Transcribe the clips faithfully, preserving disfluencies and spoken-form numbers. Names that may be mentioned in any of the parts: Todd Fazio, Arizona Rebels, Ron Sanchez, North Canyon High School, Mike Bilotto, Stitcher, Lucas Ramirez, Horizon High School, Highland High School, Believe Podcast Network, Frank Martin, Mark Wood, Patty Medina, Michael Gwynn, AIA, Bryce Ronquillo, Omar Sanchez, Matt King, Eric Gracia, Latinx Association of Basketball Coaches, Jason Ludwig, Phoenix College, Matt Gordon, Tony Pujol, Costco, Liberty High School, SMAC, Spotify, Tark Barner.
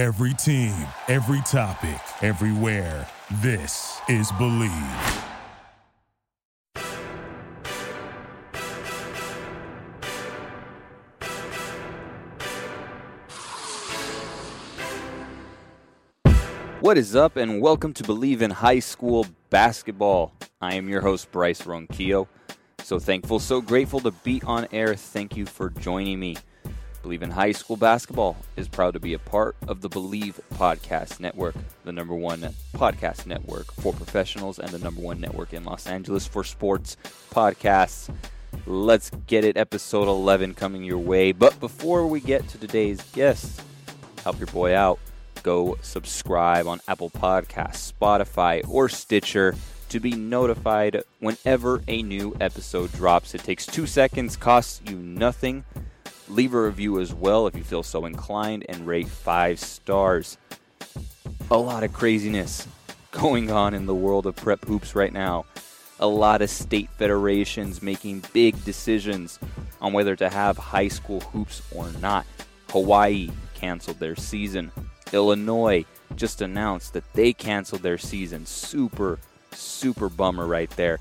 Every team, every topic, everywhere. This is Believe. What is up, and welcome to Believe in High School Basketball. I am your host, Bryce Ronquillo. So thankful, so grateful to be on air. Thank you for joining me. Believe in High School Basketball is proud to be a part of the Believe Podcast Network, the number one podcast network for professionals and the number one network in Los Angeles for sports podcasts. Let's get it, episode eleven coming your way. But before we get to today's guest, help your boy out. Go subscribe on Apple Podcasts, Spotify, or Stitcher to be notified whenever a new episode drops. It takes two seconds, costs you nothing. Leave a review as well if you feel so inclined, and rate five stars. A lot of craziness going on in the world of prep hoops right now. A lot of state federations making big decisions on whether to have high school hoops or not. Hawaii canceled their season. Illinois just announced that they canceled their season. Super, super bummer right there.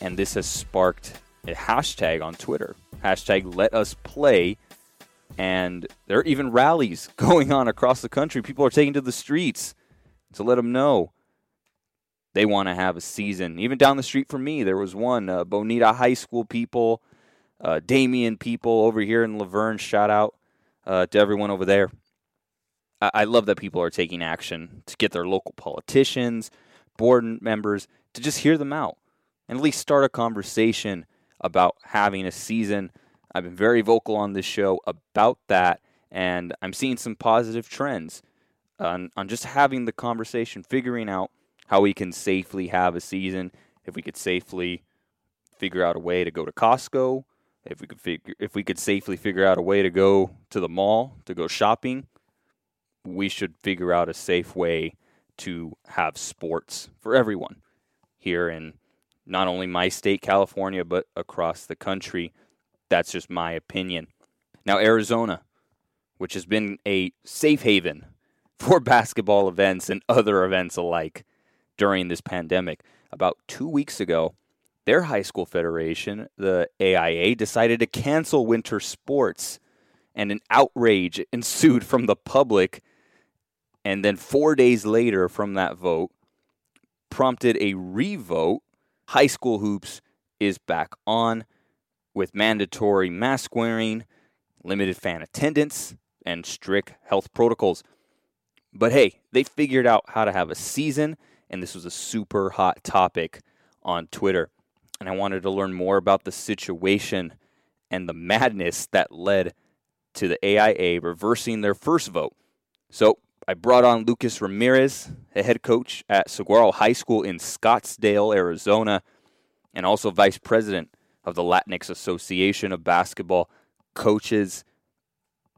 And this has sparked a hashtag on Twitter. Hashtag let us play. And there are even rallies going on across the country. People are taking to the streets to let them know they want to have a season. Even down the street from me, there was one. Uh, Bonita High School people, uh, Damien people over here in Laverne. Shout out uh, to everyone over there. I-, I love that people are taking action to get their local politicians, board members, to just hear them out and at least start a conversation about having a season. I've been very vocal on this show about that, and I'm seeing some positive trends on, on just having the conversation, figuring out how we can safely have a season, if we could safely figure out a way to go to Costco, if we could figure, if we could safely figure out a way to go to the mall, to go shopping. We should figure out a safe way to have sports for everyone here in not only my state, California, but across the country. That's just my opinion. Now, Arizona, which has been a safe haven for basketball events and other events alike during this pandemic, about two weeks ago, their high school federation, the A I A, decided to cancel winter sports, and an outrage ensued from the public. And then four days later from that vote, prompted a re-vote. High school hoops is back on with mandatory mask wearing, limited fan attendance, and strict health protocols. But hey, they figured out how to have a season, and this was a super hot topic on Twitter. And I wanted to learn more about the situation and the madness that led to the A I A reversing their first vote. So I brought on Lucas Ramirez, the head coach at Saguaro High School in Scottsdale, Arizona, and also vice president of the Latinx Association of Basketball Coaches.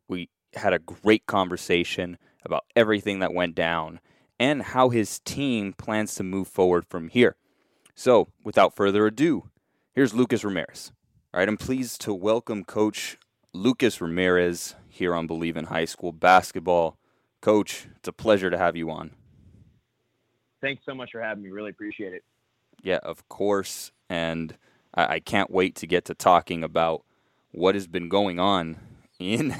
We had a great conversation about everything that went down and how his team plans to move forward from here. So, without further ado, here's Lucas Ramirez. All right, I'm pleased to welcome Coach Lucas Ramirez here on Believe in High School Basketball. Coach, it's a pleasure to have you on. Thanks so much for having me. Really appreciate it. Yeah, of course. And I, I can't wait to get to talking about what has been going on in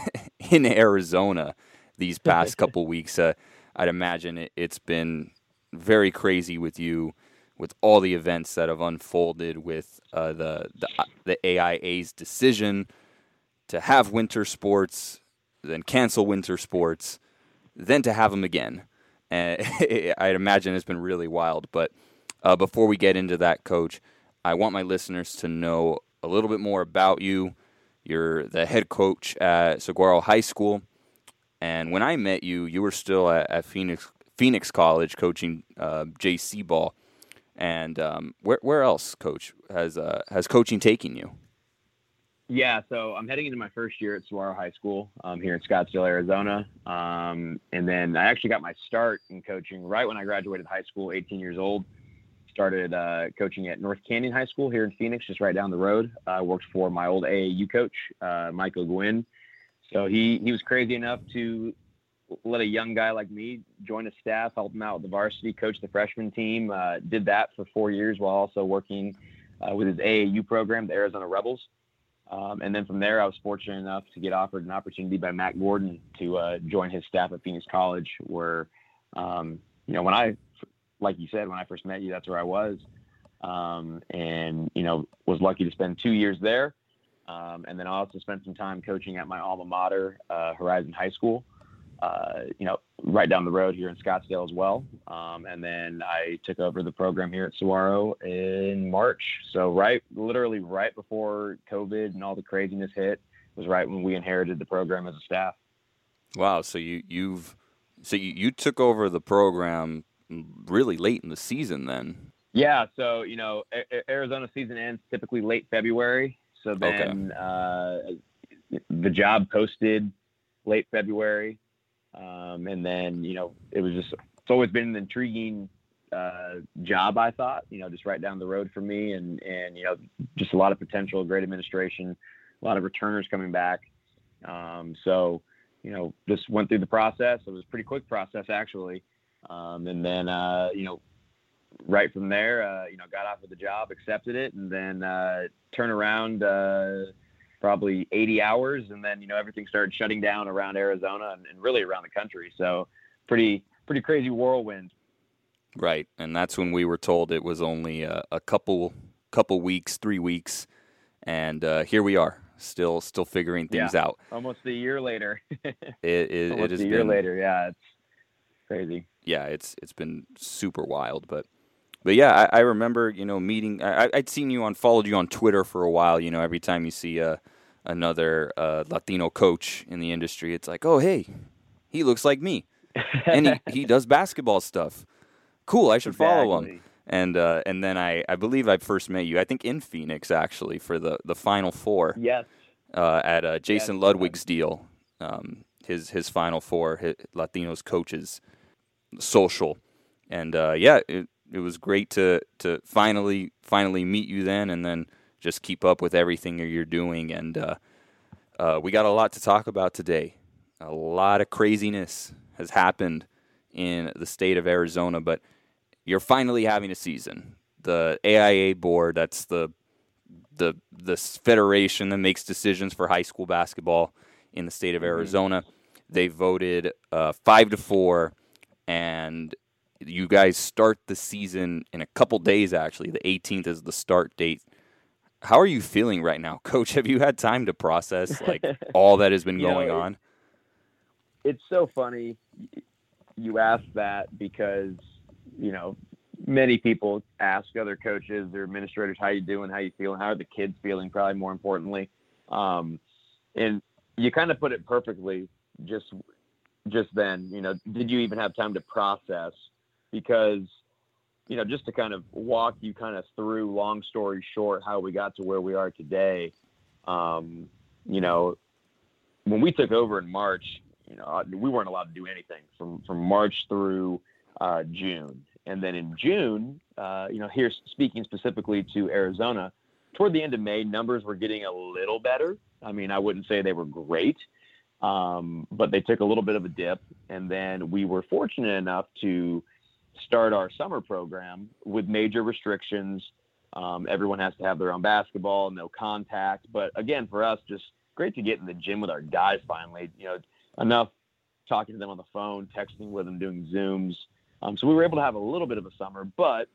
in Arizona these past couple weeks. Uh, I'd imagine it, it's been very crazy with you, with all the events that have unfolded with uh, the, the the A I A's decision to have winter sports, then cancel winter sports, then to have them again. And I'd imagine it's been really wild. But uh, before we get into that, Coach, I want my listeners to know a little bit more about you. You're the head coach at Saguaro High School. And when I met you, you were still at, at Phoenix Phoenix College coaching uh, J C ball. And um, where where else, Coach, has uh, has coaching taken you? Yeah, so I'm heading into my first year at Saguaro High School um, here in Scottsdale, Arizona. Um, and then I actually got my start in coaching right when I graduated high school, eighteen years old. Started uh, coaching at North Canyon High School here in Phoenix, just right down the road. I uh, worked for my old A A U coach, uh, Michael Gwynn. So he, he was crazy enough to let a young guy like me join a staff, help him out with the varsity, coach the freshman team. Uh, did that for four years while also working uh, with his A A U program, the Arizona Rebels. Um, and then from there, I was fortunate enough to get offered an opportunity by Matt Gordon to uh, join his staff at Phoenix College, where, um, you know, when I, like you said, when I first met you, that's where I was. Um, and, you know, was lucky to spend two years there. Um, and then I also spent some time coaching at my alma mater, uh, Horizon High School, uh, you know, right down the road here in Scottsdale as well. Um, and then I took over the program here at Saguaro in March. So right, literally right before COVID and all the craziness hit was right when we inherited the program as a staff. Wow. So you, you've, so you, you took over the program really late in the season then. Yeah. So, you know, a- Arizona season ends typically late February. So then okay. uh, the job posted late February. Um, and then, you know, it was just, it's always been an intriguing uh, job, I thought, you know, just right down the road for me. And, and, you know, just a lot of potential, great administration, a lot of returners coming back. Um, so, you know, just went through the process. It was a pretty quick process, actually. Um, and then, uh, you know, right from there, uh, you know, got off of the job, accepted it, and then uh, turn around uh, probably eighty hours. And then, you know, everything started shutting down around Arizona and, and really around the country. So pretty, pretty crazy whirlwind. Right. And that's when we were told it was only a, a couple, couple weeks, three weeks. And uh, here we are still, still figuring things yeah. out. Almost a year later. it, it, Almost it has a year been, later. Yeah. It's crazy. Yeah. It's, it's been super wild, but But yeah, I, I remember, you know, meeting, I, I'd seen you on, followed you on Twitter for a while, you know, every time you see uh, another uh, Latino coach in the industry, it's like, oh, hey, he looks like me, and he, he does basketball stuff. Cool, I should exactly. follow him. And uh, and then I, I believe I first met you, I think in Phoenix, actually, for the, the Final Four. Yes. Uh, at uh, Jason yes. Ludwig's deal, um, his, his Final Four, his Latinos coaches, social. And uh, yeah, it, It was great to, to finally finally meet you then, and then just keep up with everything you're doing. And uh, uh, we got a lot to talk about today. A lot of craziness has happened in the state of Arizona, but you're finally having a season. The A I A board, that's the the the federation that makes decisions for high school basketball in the state of Arizona. They voted uh, five to four, and you guys start the season in a couple days, actually. The eighteenth is the start date. How are you feeling right now, Coach? Have you had time to process, like, all that has been going know, on? It's so funny you ask that because, you know, many people ask other coaches or administrators, how you doing, how you feeling, how are the kids feeling, probably more importantly. Um, and you kind of put it perfectly just just then, you know, did you even have time to process? Because, you know, just to kind of walk you kind of through, long story short, how we got to where we are today, um, you know, when we took over in March, you know, we weren't allowed to do anything from, from March through uh, June. And then in June, uh, you know, here speaking specifically to Arizona, toward the end of May, numbers were getting a little better. I mean, I wouldn't say they were great. Um, but they took a little bit of a dip. And then we were fortunate enough to start our summer program with major restrictions. Um, everyone has to have their own basketball, no contact. But again, for us, just great to get in the gym with our guys finally, you know, enough talking to them on the phone, texting with them, doing Zooms. Um, so we were able to have a little bit of a summer, but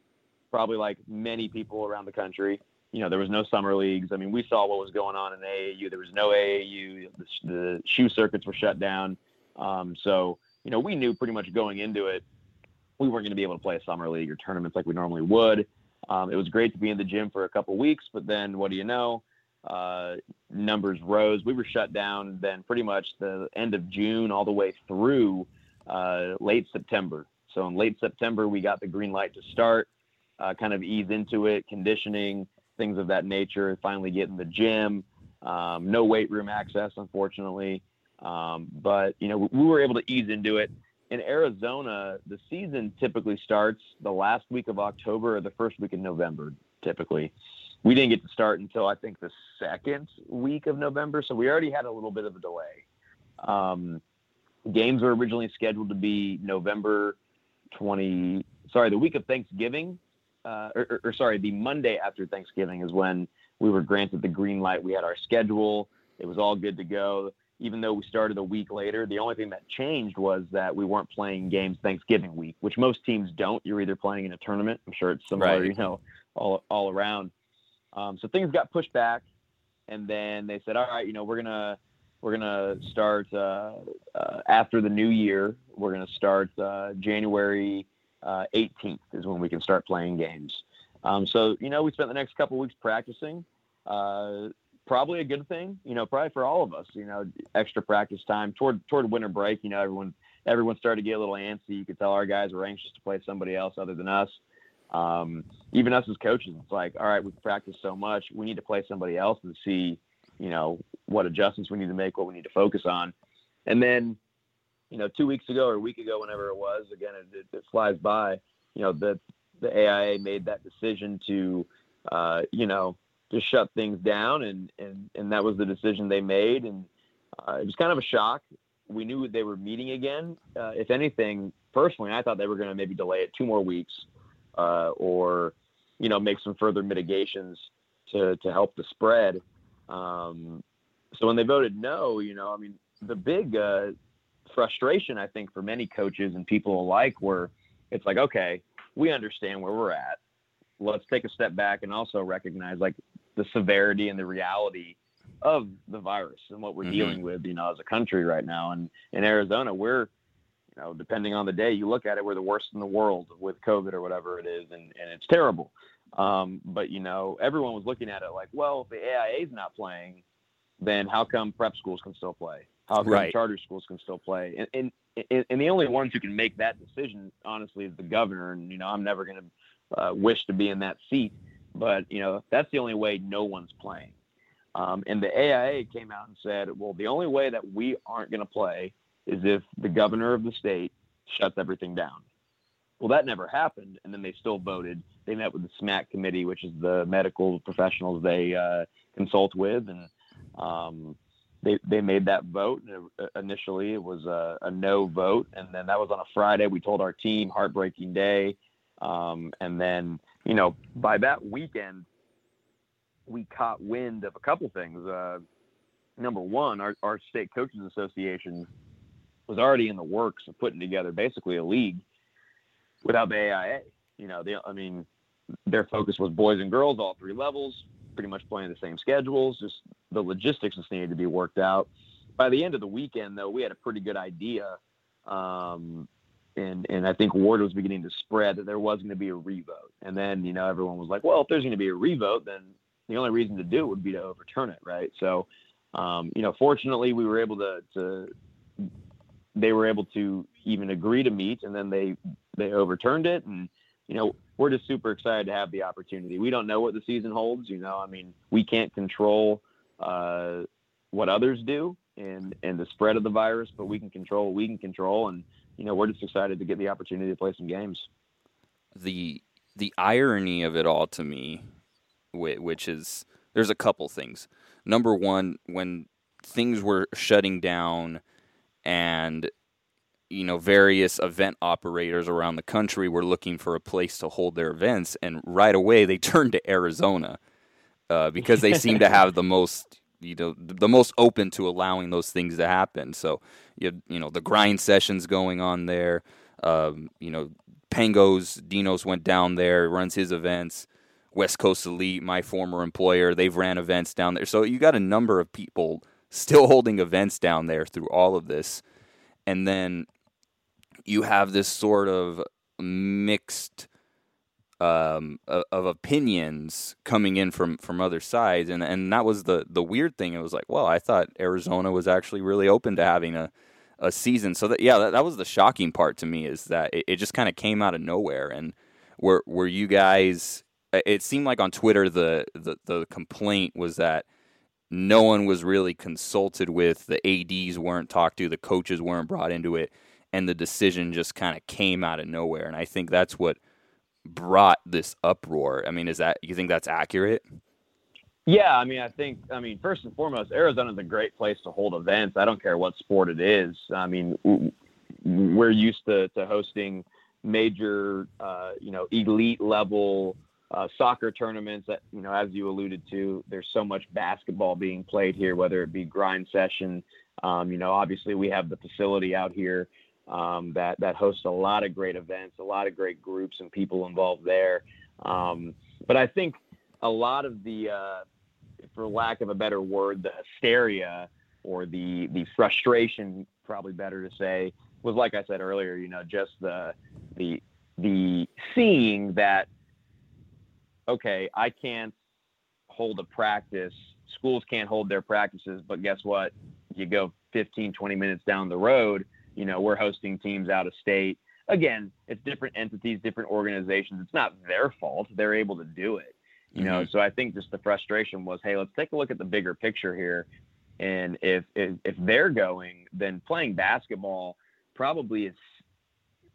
probably like many people around the country, you know, there was no summer leagues. I mean, we saw what was going on in A A U. There was no A A U. The, the shoe circuits were shut down. Um, so, you know, we knew pretty much going into it, we weren't going to be able to play a summer league or tournaments like we normally would. Um, it was great to be in the gym for a couple weeks, but then what do you know? Uh, numbers rose. We were shut down then pretty much the end of June all the way through uh, late September. So in late September, we got the green light to start, uh, kind of ease into it, conditioning, things of that nature, finally get in the gym. Um, no weight room access, unfortunately. Um, but, you know, we were able to ease into it. In Arizona, the season typically starts the last week of October or the first week of November, typically. We didn't get to start until, I think, the second week of November, so we already had a little bit of a delay. Um, Games were originally scheduled to be November twentieth. Sorry, the week of Thanksgiving, uh, or, or sorry, the Monday after Thanksgiving is when we were granted the green light. We had our schedule. It was all good to go. Even though we started a week later, the only thing that changed was that we weren't playing games Thanksgiving week, which most teams don't. You're either playing in a tournament. I'm sure it's similar, right. you know, all all around. Um, so things got pushed back, and then they said, all right, you know, we're gonna we're gonna start uh, uh, after the new year. We're gonna start uh, January uh, eighteenth is when we can start playing games. Um, so you know, we spent the next couple weeks practicing. Uh, Probably a good thing, you know, probably for all of us, you know, extra practice time toward toward winter break. You know, everyone everyone started to get a little antsy. You could tell our guys were anxious to play somebody else other than us. Um, even us as coaches, it's like, all right, we've practiced so much. We need to play somebody else and see, you know, what adjustments we need to make, what we need to focus on. And then, you know, two weeks ago or a week ago, whenever it was, again, it, it flies by, you know, the, the A I A made that decision to, uh, you know, just shut things down. And, and, and that was the decision they made. And uh, it was kind of a shock. We knew they were meeting again. Uh, if anything, personally, I thought they were going to maybe delay it two more weeks uh, or, you know, make some further mitigations to, to help the spread. Um, so when they voted no, you know, I mean, the big uh, frustration, I think, for many coaches and people alike were, it's like, okay, we understand where we're at. Let's take a step back and also recognize, like, the severity and the reality of the virus and what we're mm-hmm. dealing with, you know, as a country right now. And in Arizona, we're, you know, depending on the day you look at it, we're the worst in the world with COVID or whatever it is. And, and it's terrible. Um, but, you know, everyone was looking at it like, well, if the A I A is not playing, then how come prep schools can still play? How come right. charter schools can still play? And, and, and the only ones who can make that decision, honestly, is the governor. And, you know, I'm never going to uh, wish to be in that seat. But, you know, that's the only way no one's playing. Um, and the A I A came out and said, well, the only way that we aren't going to play is if the governor of the state shuts everything down. Well, that never happened. And then they still voted. They met with the SMAC committee, which is the medical professionals they uh, consult with. And um, they, they made that vote. Initially, it was a, a no vote. And then that was on a Friday. We told our team, heartbreaking day. Um, and then, you know, by that weekend, we caught wind of a couple things. Uh, number one, our, our state coaches association was already in the works of putting together basically a league without the A I A. You know, they, I mean, their focus was boys and girls, all three levels, pretty much playing the same schedules. Just the logistics just needed to be worked out. By the end of the weekend, though, we had a pretty good idea. Um, And and I think word was beginning to spread that there was going to be a revote. And then, you know, everyone was like, well, if there's going to be a revote, then the only reason to do it would be to overturn it, right? So, um, you know, fortunately, we were able to, to – they were able to even agree to meet, and then they, they overturned it. And, you know, we're just super excited to have the opportunity. We don't know what the season holds, you know. I mean, we can't control uh, what others do and, and the spread of the virus, but we can control what we can control. And, you know, we're just excited to get the opportunity to play some games. The the irony of it all to me, which is, there's a couple things. Number one, when things were shutting down and, you know, various event operators around the country were looking for a place to hold their events, and right away they turned to Arizona uh, because they seem to have the most... you know, the most open to allowing those things to happen. So, you you know, the grind sessions going on there. Um, you know, Pango's, Dino's went down there, runs his events. West Coast Elite, my former employer, they've ran events down there. So you got a number of people still holding events down there through all of this. And then you have this sort of mixed... Um, of opinions coming in from, from other sides. And, and that was the, the weird thing. It was like, well, I thought Arizona was actually really open to having a, a season. So, that yeah, that, that was the shocking part to me, is that it, it just kind of came out of nowhere. And were were you guys – it seemed like on Twitter the, the, the complaint was that no one was really consulted with, the A Ds weren't talked to, the coaches weren't brought into it, and the decision just kind of came out of nowhere. And I think that's what – brought this uproar. I mean, is that, you think that's accurate? Yeah, I mean, I think, I mean, first and foremost, Arizona's a great place to hold events. I don't care what sport it is. I mean, we're used to, to hosting major, uh, you know, elite level uh, soccer tournaments that, you know, as you alluded to, there's so much basketball being played here, whether it be grind session. Um, you know, obviously we have the facility out here um, that, that hosts a lot of great events, a lot of great groups and people involved there. Um, but I think a lot of the, uh, for lack of a better word, the hysteria or the, the frustration, probably better to say, was, like I said earlier, you know, just the, the, the seeing that, okay, I can't hold a practice. Schools can't hold their practices, but guess what? You go fifteen, twenty minutes down the road, you know, we're hosting teams out of state. Again, it's different entities, different organizations. It's not their fault. They're able to do it. You know, so I think just the frustration was, hey, let's take a look at the bigger picture here. And if, if if they're going, then playing basketball probably is,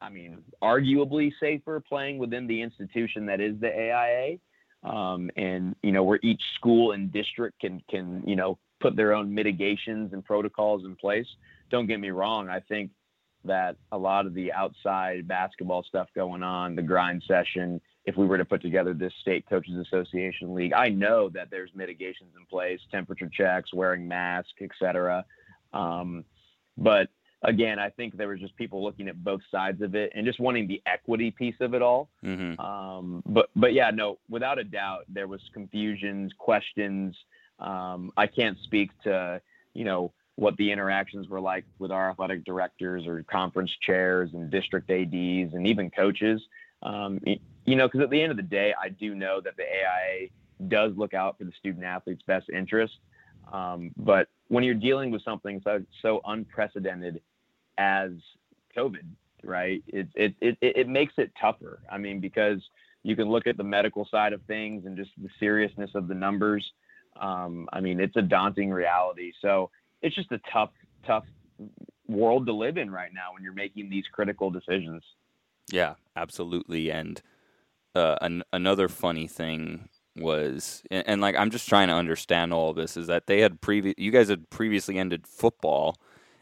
I mean, arguably safer playing within the institution that is the A I A. Um, and, you know, where each school and district can, can, you know, put their own mitigations and protocols in place. Don't get me wrong. I think that a lot of the outside basketball stuff going on, the grind session, if we were to put together this State Coaches Association League, I know that there's mitigations in place, temperature checks, wearing masks, et cetera. Um, but again, I think there was just people looking at both sides of it and just wanting the equity piece of it all. Mm-hmm. Um, but, but yeah, no, without a doubt, there was confusions, questions. Um, I can't speak to, you know, what the interactions were like with our athletic directors or conference chairs and district A Ds and even coaches. Um, you know, because at the end of the day, I do know that the A I A does look out for the student athlete's best interest. Um, but when you're dealing with something so, so unprecedented as COVID, right, it, it, it, it makes it tougher. I mean, because you can look at the medical side of things and just the seriousness of the numbers. Um, I mean, it's a daunting reality. So it's just a tough, tough world to live in right now when you're making these critical decisions. Yeah, absolutely. And uh, an, another funny thing was, and, and like I'm just trying to understand all of this, is that they had previous, you guys had previously ended football,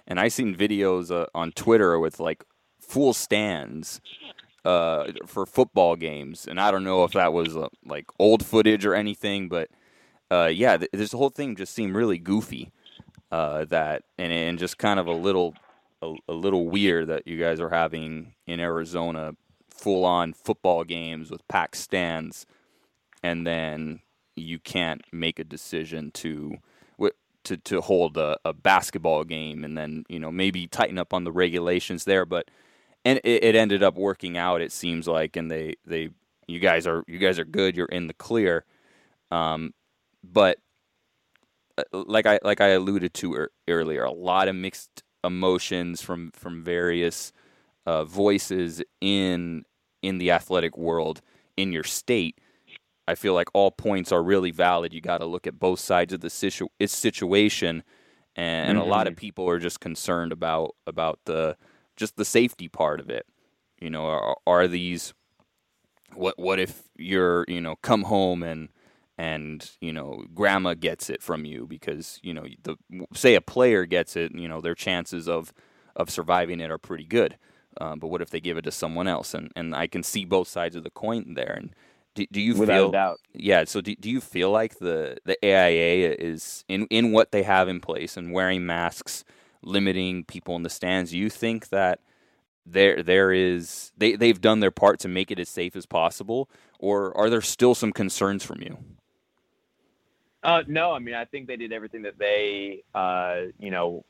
and I seen videos uh, on Twitter with like full stands uh, for football games, and I don't know if that was uh, like old footage or anything, but uh, yeah, th- this whole thing just seemed really goofy. Uh, that and and just kind of a little. A, a little weird that you guys are having in Arizona full-on football games with packed stands, and then you can't make a decision to to to hold a, a basketball game, and then, you know, maybe tighten up on the regulations there. But and it, it ended up working out, it seems like, and they, they you guys are you guys are good. You're in the clear, um, but like I like I alluded to earlier, a lot of mixed emotions from from various uh, voices in in the athletic world in your state. I feel like all points are really valid. You got to look at both sides of the situ- situation, and mm-hmm. a lot of people are just concerned about about the just the safety part of it. You know, are, are these what what if you're you know come home and and, you know, grandma gets it from you because, you know, the say a player gets it, you know, their chances of, of surviving it are pretty good. Um, but what if they give it to someone else? And, and I can see both sides of the coin there. And do, do you Without feel... Without a doubt. Yeah, so do, do you feel like the, the A I A is, in, in what they have in place and wearing masks, limiting people in the stands, you think that there there is... They, they've done their part to make it as safe as possible, or are there still some concerns from you? Uh, no, I mean, I think they did everything that they, uh, you know,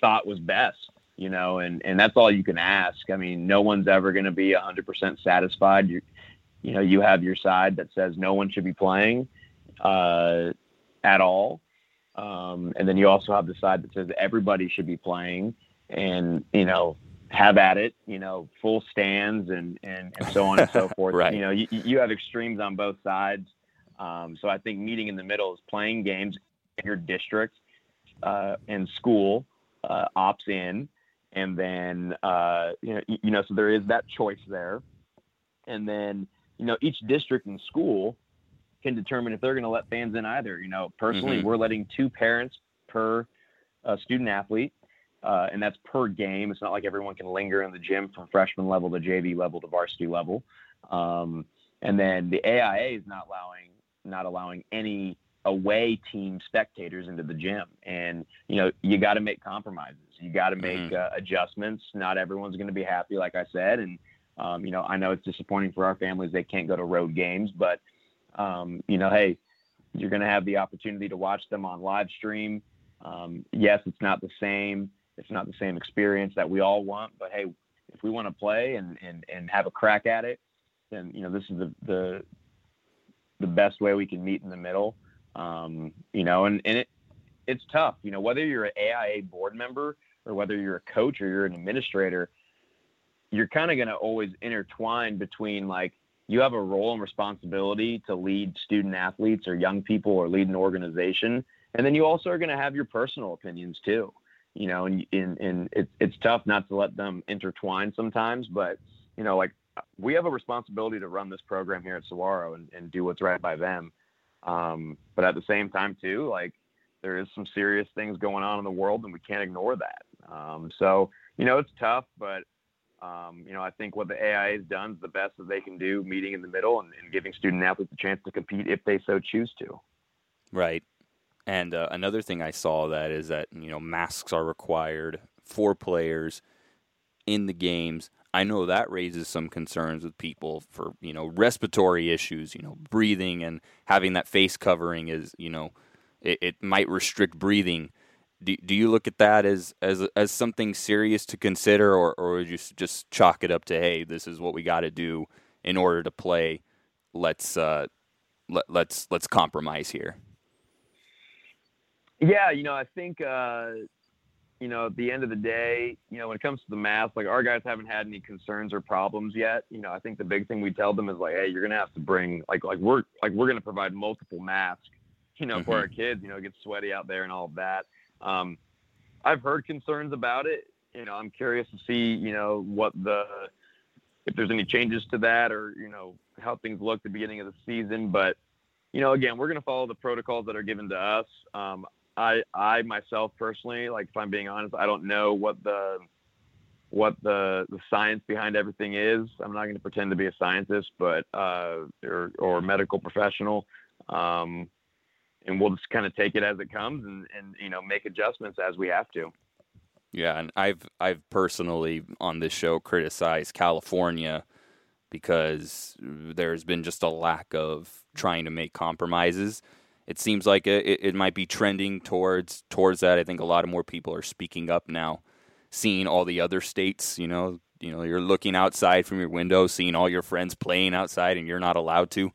thought was best, you know, and, and that's all you can ask. I mean, no one's ever going to be one hundred percent satisfied. You, you know, you have your side that says no one should be playing uh, at all. Um, and then you also have the side that says everybody should be playing and, you know, have at it, you know, full stands and, and, and so on and so forth. Right. You know, you, you have extremes on both sides. Um, so I think meeting in the middle is playing games in your district uh, and school uh, opts in, and then uh, you know, you know, so there is that choice there, and then you know, each district and school can determine if they're going to let fans in either. You know, personally, mm-hmm. we're letting two parents per uh, student athlete, uh, and that's per game. It's not like everyone can linger in the gym from freshman level to J V level to varsity level. Um, and then the A I A is not allowing not allowing any away team spectators into the gym. And, you know, you got to make compromises. You got to make mm-hmm. uh, adjustments. Not everyone's going to be happy, like I said. And, um, you know, I know it's disappointing for our families. They can't go to road games, but, um, you know, hey, you're going to have the opportunity to watch them on live stream. Um, yes, it's not the same. It's not the same experience that we all want, but hey, if we want to play and, and, and have a crack at it, then, you know, this is the, the, the best way we can meet in the middle. Um, you know, and, and it, it's tough, you know, whether you're an A I A board member or whether you're a coach or you're an administrator, you're kind of going to always intertwine between, like, you have a role and responsibility to lead student athletes or young people or lead an organization. And then you also are going to have your personal opinions too, you know, and, and, and it, it's tough not to let them intertwine sometimes, but, you know, like, we have a responsibility to run this program here at Saguaro and, and do what's right by them. Um, but at the same time too, like, there is some serious things going on in the world and we can't ignore that. Um, so, you know, it's tough, but, um, you know, I think what the A I A has done is the best that they can do, meeting in the middle and, and giving student athletes a chance to compete if they so choose to. Right. And, uh, another thing I saw that is that, you know, masks are required for players in the games. I know that raises some concerns with people for, you know, respiratory issues, you know, breathing, and having that face covering is, you know, it, it might restrict breathing. Do, do you look at that as, as, as something serious to consider, or, or would you just chalk it up to, hey, this is what we got to do in order to play? Let's, uh, let, let's, let's compromise here. Yeah. You know, I think, uh, you know, at the end of the day, you know, when it comes to the math, like, our guys haven't had any concerns or problems yet. You know, I think the big thing we tell them is, like, hey, you're going to have to bring, like, like we're, like, we're going to provide multiple masks, you know, mm-hmm. for our kids, you know, it gets sweaty out there and all of that. Um, I've heard concerns about it. You know, I'm curious to see, you know, what the, if there's any changes to that, or, you know, how things look at the beginning of the season. But, you know, again, we're going to follow the protocols that are given to us. Um, I, I myself personally, like, if I'm being honest, I don't know what the, what the, the science behind everything is. I'm not going to pretend to be a scientist, but, uh, or, or medical professional. Um, and we'll just kind of take it as it comes and, and, you know, make adjustments as we have to. Yeah. And I've, I've personally on this show criticized California because there's been just a lack of trying to make compromises. It seems like it, it might be trending towards towards that. I think a lot of more people are speaking up now, seeing all the other states. You know, you know, you're looking outside from your window, seeing all your friends playing outside, and you're not allowed to.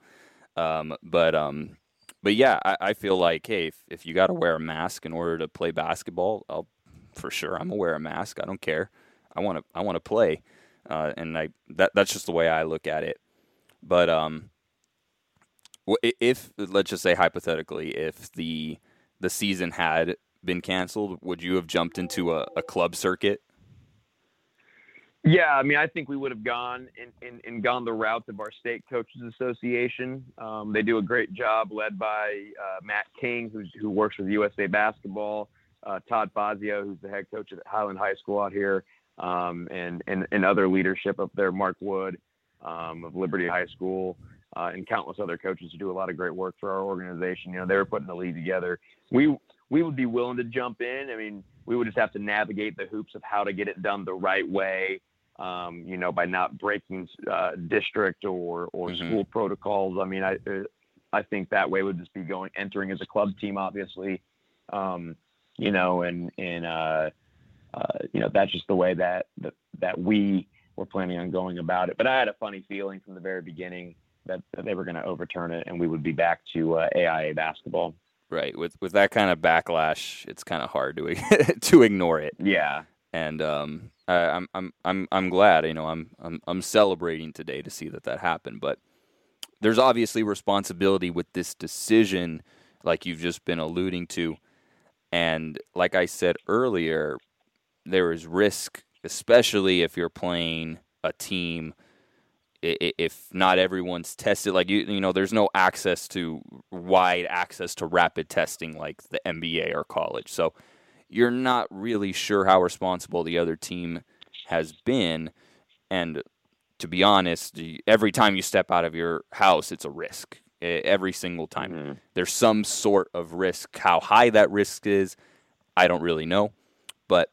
Um, but um, but yeah, I, I feel like, hey, if, if you got to wear a mask in order to play basketball, I'll for sure I'm gonna wear a mask. I don't care. I want to I want to play, uh, and I that that's just the way I look at it. But um. If, let's just say hypothetically, if the the season had been canceled, would you have jumped into a, a club circuit? Yeah, I mean, I think we would have gone and, and, and gone the route of our State Coaches Association. Um, they do a great job, led by uh, Matt King, who's, who works with U S A Basketball, uh, Todd Fazio, who's the head coach at Highland High School out here, um, and, and, and other leadership up there, Mark Wood um, of Liberty High School. Uh, and countless other coaches who do a lot of great work for our organization. You know, they were putting the league together. We we would be willing to jump in. I mean, we would just have to navigate the hoops of how to get it done the right way, um, you know, by not breaking uh, district or, or mm-hmm. school protocols. I mean, I I think that way would just be going entering as a club team, obviously, um, you know, and, and uh, uh, you know, that's just the way that, that, that we were planning on going about it. But I had a funny feeling from the very beginning that they were going to overturn it and we would be back to uh, A I A basketball. Right. With, with that kind of backlash, it's kind of hard to, to ignore it. Yeah. And, um, I, I'm, I'm, I'm, I'm glad, you know, I'm, I'm, I'm celebrating today to see that that happened, but there's obviously responsibility with this decision, like you've just been alluding to. And like I said earlier, there is risk, especially if you're playing a team if not everyone's tested, like, you you know, there's no access to wide access to rapid testing like the N B A or college. So you're not really sure how responsible the other team has been. And to be honest, every time you step out of your house, it's a risk. Every single time. Mm-hmm. There's some sort of risk. How high that risk is, I don't really know. But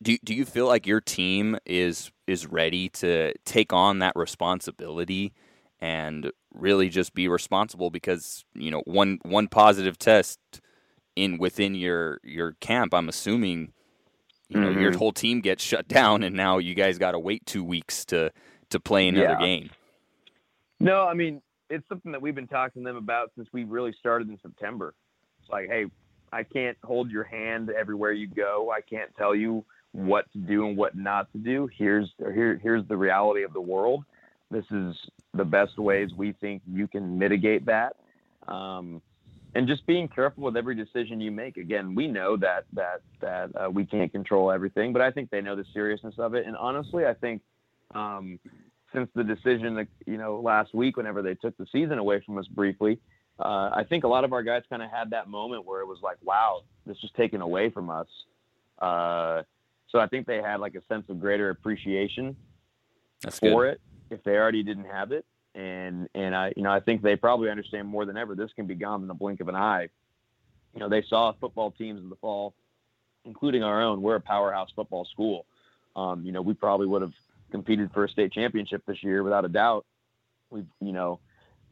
do do you feel like your team is is ready to take on that responsibility and really just be responsible? Because, you know, one one positive test in within your your camp, I'm assuming, you know, mm-hmm. your whole team gets shut down, and now you guys got to wait two weeks to to play another yeah. game. No, I mean, it's something that we've been talking to them about since we really started in September. It's like, hey, I can't hold your hand everywhere you go. I can't tell you what to do and what not to do. Here's here, here's the reality of the world. This is the best ways we think you can mitigate that. Um, and just being careful with every decision you make. Again, we know that, that, that uh, we can't control everything, but I think they know the seriousness of it. And honestly, I think, um, since the decision, you know, last week, whenever they took the season away from us briefly, uh, I think a lot of our guys kind of had that moment where it was like, wow, this is taken away from us. Uh, so I think they had like a sense of greater appreciation That's for good. It if they already didn't have it. And, and I, you know, I think they probably understand more than ever, this can be gone in the blink of an eye. You know, they saw football teams in the fall, including our own. We're a powerhouse football school. Um, you know, we probably would have competed for a state championship this year, without a doubt. We've, you know,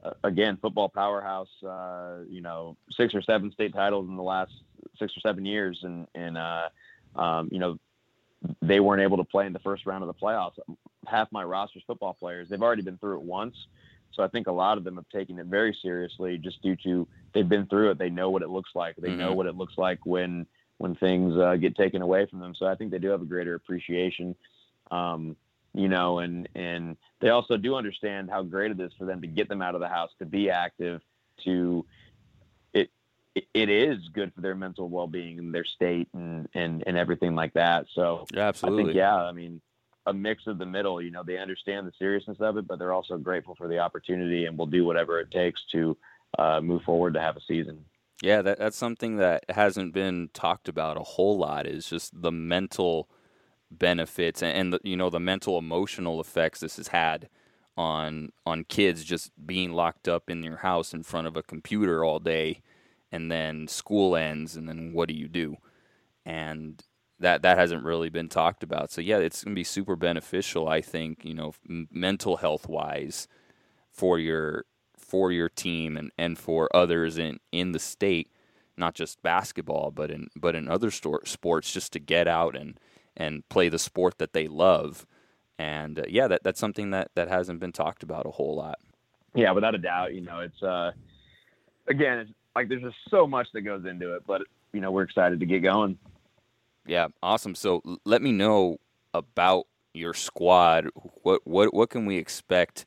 uh, again, football powerhouse, uh, you know, six or seven state titles in the last six or seven years. And, and uh, um, you know, they weren't able to play in the first round of the playoffs. Half my roster's football players. They've already been through it once. So I think a lot of them have taken it very seriously just due to they've been through it. They know what it looks like. They mm-hmm. know what it looks like when, when things uh, get taken away from them. So I think they do have a greater appreciation. Um, you know, and, and they also do understand how great it is for them to get them out of the house, to be active, to it, it is good for their mental well-being and their state and, and, and everything like that. So yeah, absolutely. I think, yeah, I mean, a mix of the middle, you know, they understand the seriousness of it, but they're also grateful for the opportunity and will do whatever it takes to uh, move forward to have a season. Yeah. That, that's something that hasn't been talked about a whole lot, is just the mental benefits and, and you know, the mental emotional effects this has had on on kids, just being locked up in your house in front of a computer all day, and then school ends, and then what do you do? And that that hasn't really been talked about. So yeah, it's gonna be super beneficial, I think, you know, mental health wise for your for your team and and for others in in the state, not just basketball, but in but in other sports, just to get out and and play the sport that they love. And uh, yeah, that, that's something that, that hasn't been talked about a whole lot. Yeah, without a doubt. You know, it's, uh, again, it's like, there's just so much that goes into it, but you know, we're excited to get going. Yeah. Awesome. So let me know about your squad. What, what, what can we expect,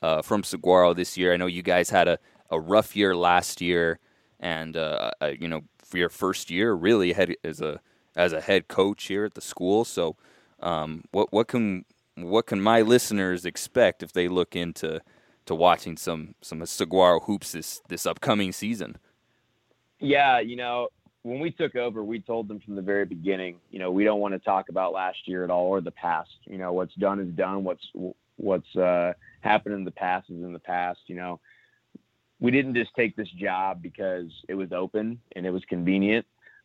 uh, from Saguaro this year? I know you guys had a, a rough year last year, and, uh, uh you know, for your first year really had as a, as a head coach here at the school. So um, what what can what can my listeners expect if they look into to watching some some Saguaro hoops this, this upcoming season? Yeah, you know, when we took over, we told them from the very beginning, you know, we don't want to talk about last year at all or the past. You know, what's done is done. What's what's uh, happened in the past is in the past. You know, we didn't just take this job because it was open and it was convenient.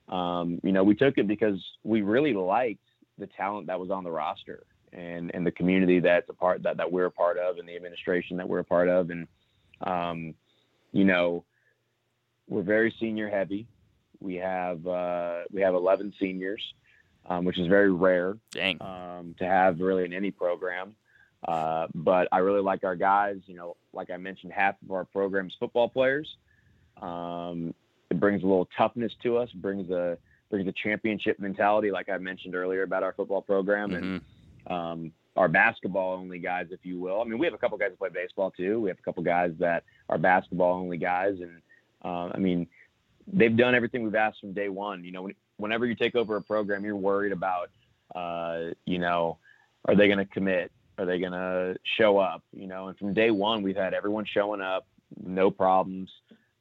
Um, you know, we took it because we really liked the talent that was on the roster and, and the community that's a part that, that we're a part of and the administration that we're a part of. And, um, you know, we're very senior heavy. We have, uh, we have eleven seniors, um, which is very rare Dang. Um, to have really in any program. Uh, but I really like our guys. You know, like I mentioned, half of our program's football players. Um, It brings a little toughness to us, brings a brings a championship mentality, like I mentioned earlier about our football program and mm-hmm. um, our basketball-only guys, if you will. I mean, we have a couple guys that play baseball too. We have a couple guys that are basketball-only guys, and uh, I mean, they've done everything we've asked from day one. You know, when, whenever you take over a program, you're worried about, uh, you know, are they going to commit? Are they going to show up? You know, and from day one, we've had everyone showing up, no problems,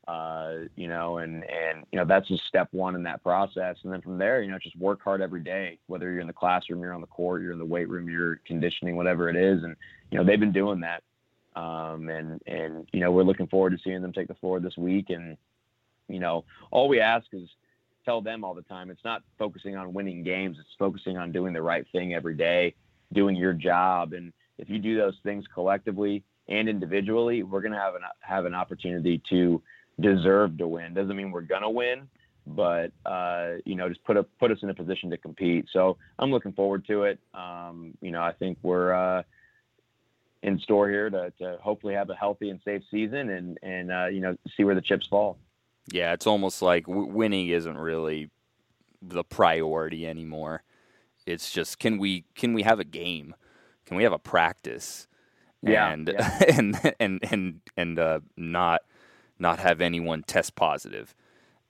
uh, you know, and, and, you know, that's just step one in that process. And then from there, you know, just work hard every day, whether you're in the classroom, you're on the court, you're in the weight room, you're conditioning, whatever it is. And, you know, they've been doing that. Um, and, and, you know, we're looking forward to seeing them take the floor this week. And, you know, all we ask is tell them all the time, it's not focusing on winning games. It's focusing on doing the right thing every day, doing your job. And if you do those things collectively and individually, we're going to have an, have an opportunity to deserve to win. Doesn't mean we're going to win, but, uh, you know, just put a, put us in a position to compete. So I'm looking forward to it. Um, you know, I think we're, uh, in store here to, to hopefully have a healthy and safe season and, and uh, you know, see where the chips fall. Yeah, it's almost like w- winning isn't really the priority anymore. It's just, can we can we have a game? Can we have a practice? Yeah, and yeah. and and and and uh, not not have anyone test positive.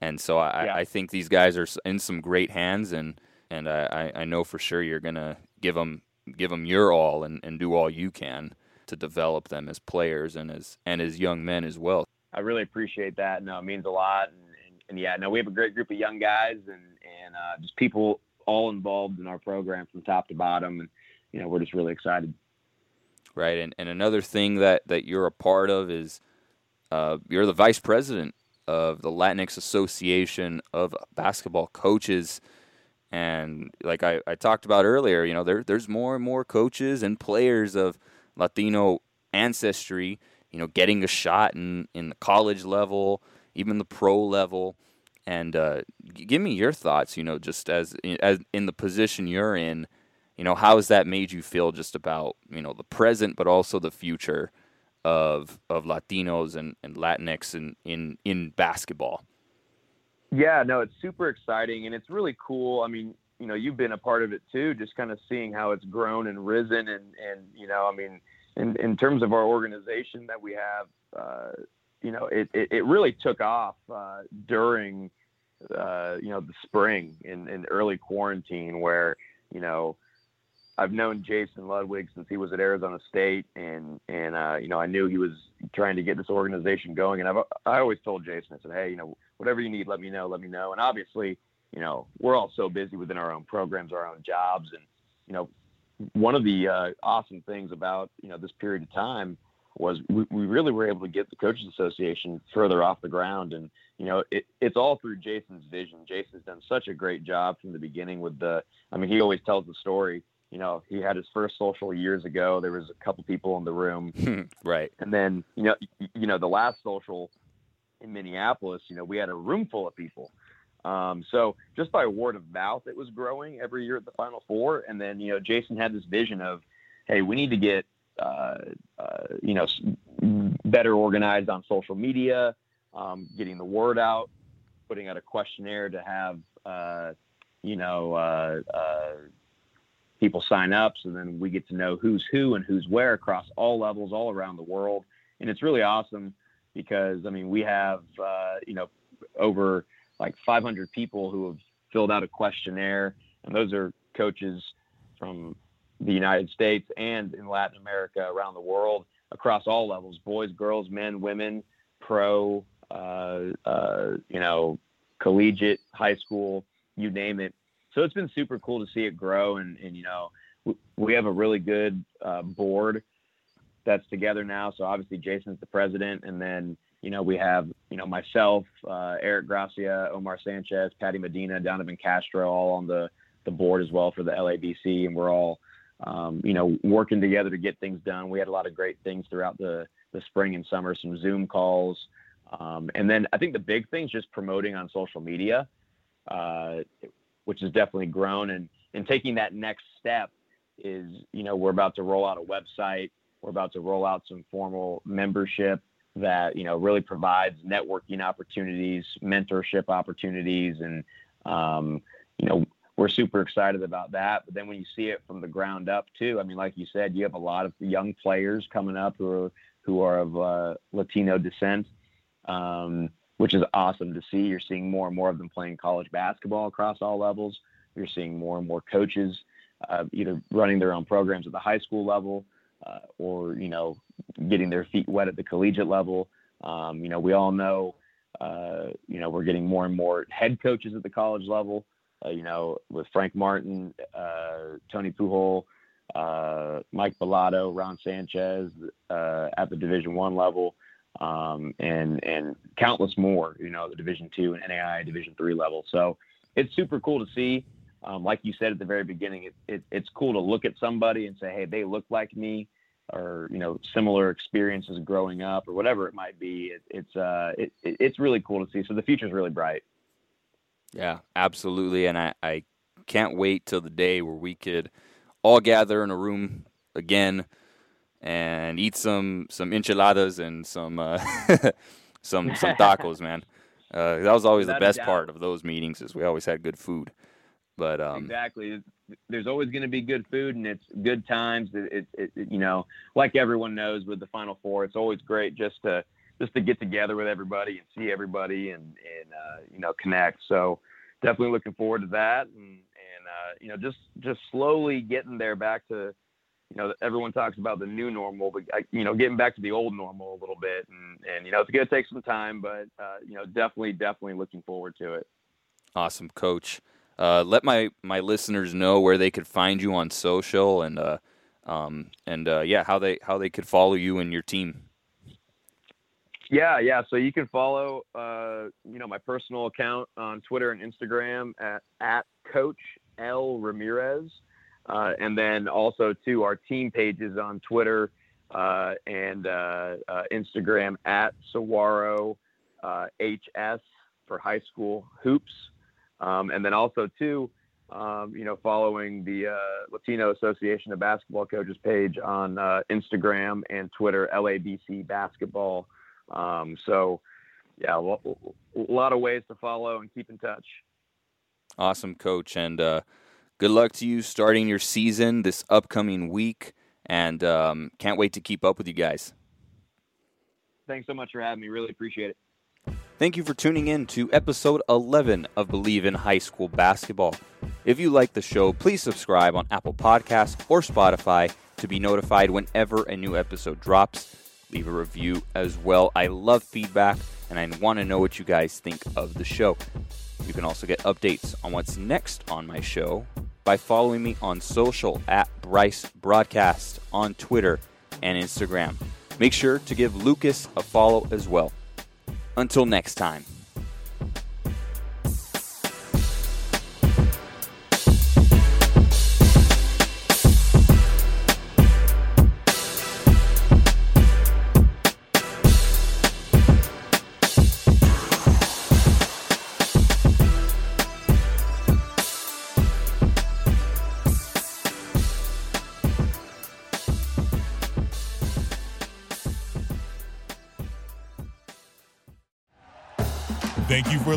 And so I, yeah. I think these guys are in some great hands, and and I, I know for sure you're gonna give them give them your all and, and do all you can to develop them as players and as and as young men as well. I really appreciate that. No, it means a lot. And, and, and yeah, no, we have a great group of young guys and, and uh, just people all involved in our program from top to bottom. And, you know, we're just really excited. Right. And, and another thing that, that you're a part of is uh, you're the vice president of the Latinx Association of Basketball Coaches. And like I, I talked about earlier, you know, there there's more and more coaches and players of Latino ancestry, you know, getting a shot in, in the college level, even the pro level. And uh, give me your thoughts, you know, just as, as in the position you're in, you know, how has that made you feel just about, you know, the present, but also the future of of Latinos and, and Latinx in, in, in basketball? Yeah, no, it's super exciting, and it's really cool. I mean, you know, you've been a part of it too, just kind of seeing how it's grown and risen. And, and you know, I mean, in, in terms of our organization that we have, uh, you know, it, it, it really took off uh, during, uh, you know, the spring in, in early quarantine where, you know, I've known Jason Ludwig since he was at Arizona State, and, and uh, you know, I knew he was trying to get this organization going. And I've, I always told Jason, I said, hey, you know, whatever you need, let me know, let me know. And obviously, you know, we're all so busy within our own programs, our own jobs. And, you know, one of the uh, awesome things about, you know, this period of time was we, we really were able to get the Coaches Association further off the ground. And, you know, it, it's all through Jason's vision. Jason's done such a great job from the beginning with the, I mean, he always tells the story. You know, he had his first social years ago. There was a couple people in the room. Right. And then, you know, you know, the last social in Minneapolis, you know, we had a room full of people. Um, so just by word of mouth, it was growing every year at the Final Four. And then, you know, Jason had this vision of, hey, we need to get, uh, uh, you know, better organized on social media, um, getting the word out, putting out a questionnaire to have, uh, you know, uh, uh, people sign up, so then we get to know who's who and who's where across all levels, all around the world. And it's really awesome because, I mean, we have, uh, you know, over like five hundred people who have filled out a questionnaire. And those are coaches from the United States and in Latin America, around the world, across all levels, boys, girls, men, women, pro, uh, uh, you know, collegiate, high school, you name it. So it's been super cool to see it grow. And, and you know, we, we have a really good uh, board that's together now. So obviously Jason's the president. And then, you know, we have, you know, myself, uh, Eric Gracia, Omar Sanchez, Patty Medina, Donovan Castro, all on the, the board as well for the L A B C. And we're all, um, you know, working together to get things done. We had a lot of great things throughout the, the spring and summer, some Zoom calls. Um, and then I think the big thing is just promoting on social media. Uh, it, which has definitely grown, and, and taking that next step is, you know, we're about to roll out a website. We're about to roll out some formal membership that, you know, really provides networking opportunities, mentorship opportunities. And, um, you know, we're super excited about that. But then when you see it from the ground up too, I mean, like you said, you have a lot of young players coming up who are, who are of uh, Latino descent. Um, which is awesome to see. You're seeing more and more of them playing college basketball across all levels. You're seeing more and more coaches uh, either running their own programs at the high school level uh, or, you know, getting their feet wet at the collegiate level. Um, you know, we all know, uh, you know, we're getting more and more head coaches at the college level, uh, you know, with Frank Martin, uh, Tony Pujol, uh, Mike Bilotto, Ron Sanchez, uh, at the Division One level, um, and, and countless more, you know, the Division Two and N A I A Division Three level. So it's super cool to see. Um, like you said at the very beginning, it, it, it's cool to look at somebody and say, hey, they look like me, or, you know, similar experiences growing up or whatever it might be. It, it's uh, it, it, it's really cool to see. So the future is really bright. Yeah, absolutely. And I, I can't wait till the day where we could all gather in a room again and eat some, some enchiladas and some uh, some some tacos, man. Uh, that was always Without the best part of those meetings, is we always had good food. But um, exactly. There's always going to be good food, and it's good times. It, it, it, you know, like everyone knows with the Final Four, it's always great just to just to get together with everybody and see everybody and, and uh, you know, connect. So definitely looking forward to that. And, and uh, you know, just just slowly getting there back to, you know, everyone talks about the new normal, but, you know, getting back to the old normal a little bit. And, and you know, it's going to take some time, but, uh, you know, definitely, definitely looking forward to it. Awesome, Coach. Uh, let my, my listeners know where they could find you on social, and uh, um, and uh, yeah, how they how they could follow you and your team. Yeah, yeah. So you can follow uh, you know, my personal account on Twitter and Instagram at, at Coach L Ramirez, uh, and then also to our team pages on Twitter uh, and uh, uh, Instagram at Saguaro uh, H S for High School Hoops. Um, and then also, too, um, you know, following the uh, Latino Association of Basketball Coaches page on uh, Instagram and Twitter, L A B C Basketball. Um, so, yeah, a lot of ways to follow and keep in touch. Awesome, Coach. And uh, good luck to you starting your season this upcoming week. And um, can't wait to keep up with you guys. Thanks so much for having me. Really appreciate it. Thank you for tuning in to episode eleven of Believe in High School Basketball. If you like the show, please subscribe on Apple Podcasts or Spotify to be notified whenever a new episode drops. Leave a review as well. I love feedback, and I want to know what you guys think of the show. You can also get updates on what's next on my show by following me on social at Bryce Broadcast on Twitter and Instagram. Make sure to give Lucas a follow as well. Until next time. Thank you for